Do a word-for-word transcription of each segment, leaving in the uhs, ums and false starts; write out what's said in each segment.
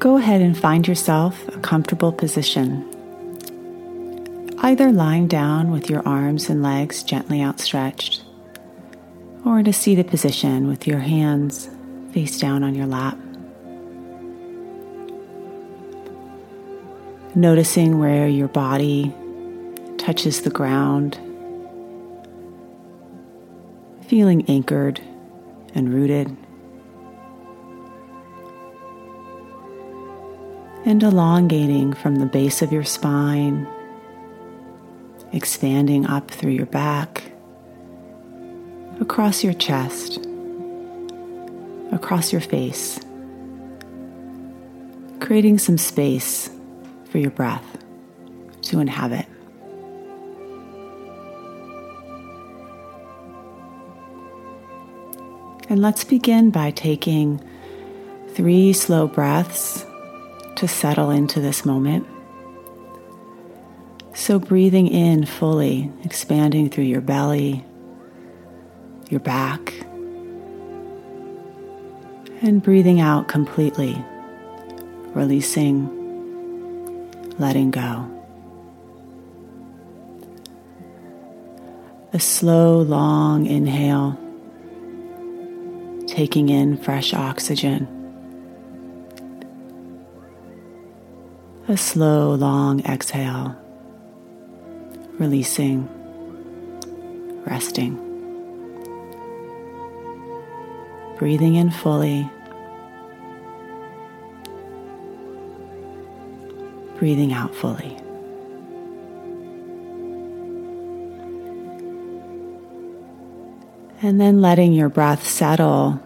Go ahead and find yourself a comfortable position, either lying down with your arms and legs gently outstretched, or in a seated position with your hands face down on your lap. Noticing where your body touches the ground, feeling anchored and rooted. And elongating from the base of your spine, expanding up through your back, across your chest, across your face, creating some space for your breath to inhabit. And let's begin by taking three slow breaths to settle into this moment. So breathing in fully, expanding through your belly, your back, and breathing out completely, releasing, letting go. A slow, long inhale, taking in fresh oxygen. A slow, long exhale, releasing, resting. Breathing in fully, breathing out fully. And then letting your breath settle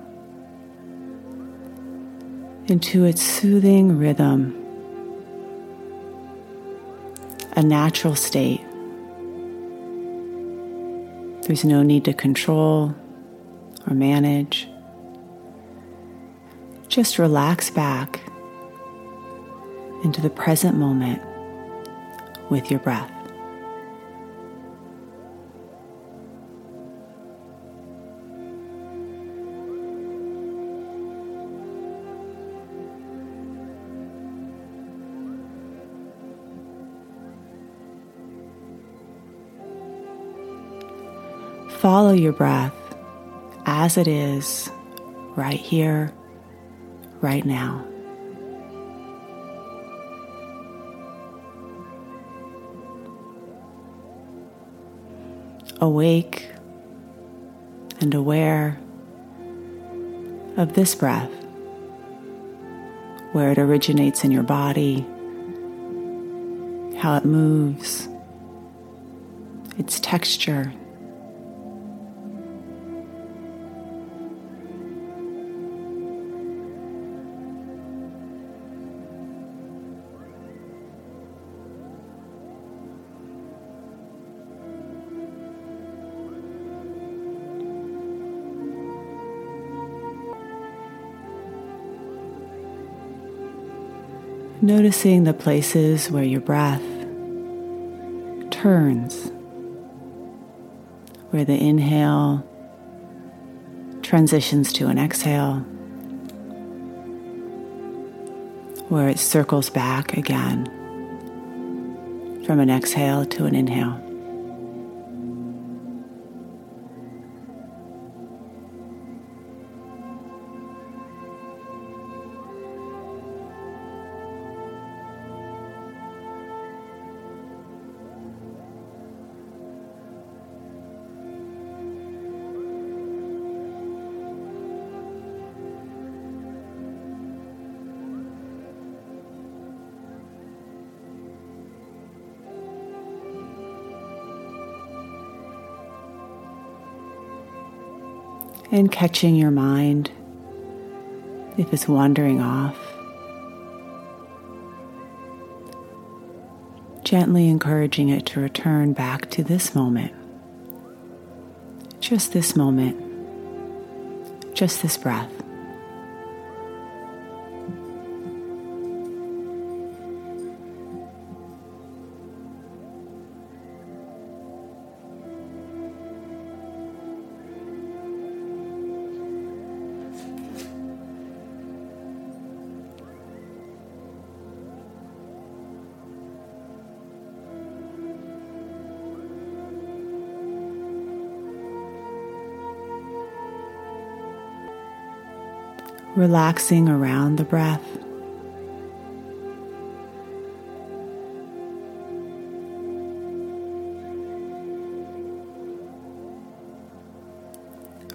into its soothing rhythm. A natural state. There's no need to control or manage. Just relax back into the present moment with your breath. Follow your breath as it is, right here, right now. Awake and aware of this breath, where it originates in your body, how it moves, its texture. Noticing the places where your breath turns, where the inhale transitions to an exhale, where it circles back again from an exhale to an inhale. and catching your mind if it's wandering off. Gently encouraging it to return back to this moment. Just this moment. Just this breath. Relaxing around the breath.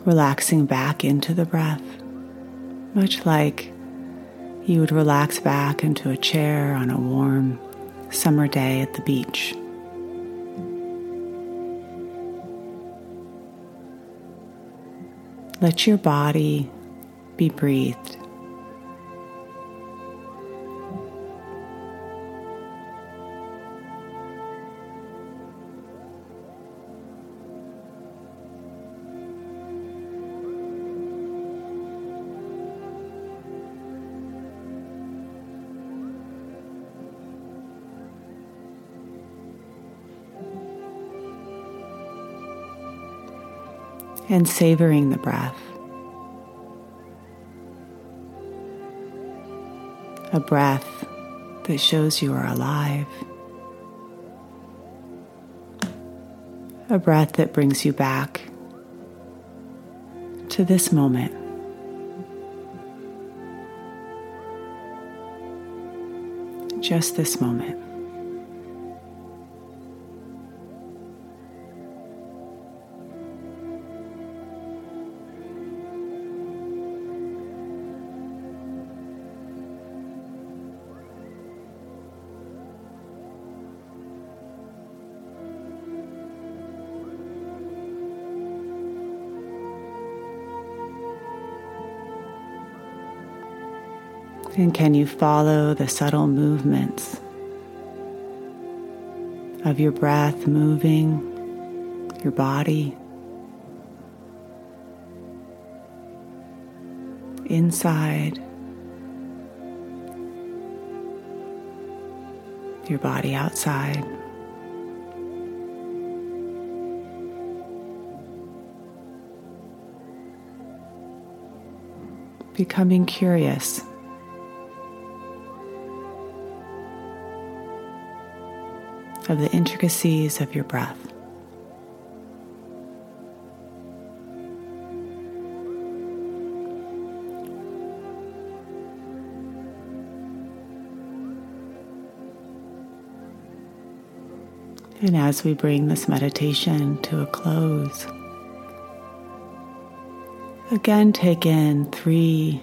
Relaxing back into the breath, much like you would relax back into a chair on a warm summer day at the beach. Let your body be breathed. And savoring the breath. A breath that shows you are alive. A breath that brings you back to this moment. Just this moment. And can you follow the subtle movements of your breath moving, your body, inside, your body outside? Becoming curious. Of the intricacies of your breath. And as we bring this meditation to a close, again take in three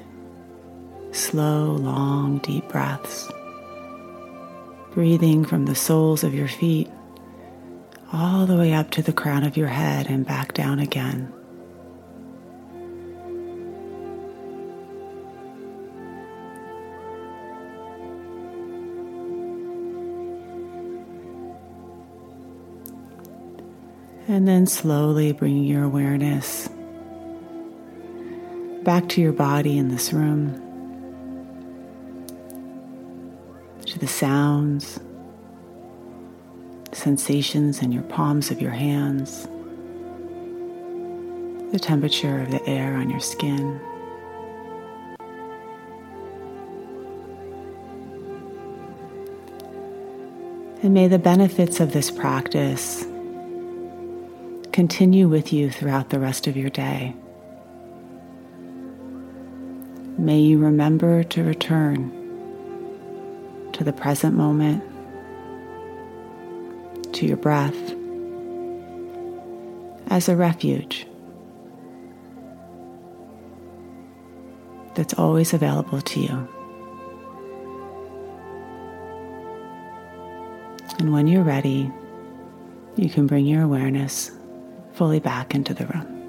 slow, long, deep breaths. Breathing from the soles of your feet all the way up to the crown of your head and back down again. And then slowly bringing your awareness back to your body in this room. To the sounds, sensations in your palms of your hands, the temperature of the air on your skin. And may the benefits of this practice continue with you throughout the rest of your day. May you remember to return to the present moment, to your breath, as a refuge that's always available to you. And when you're ready, you can bring your awareness fully back into the room.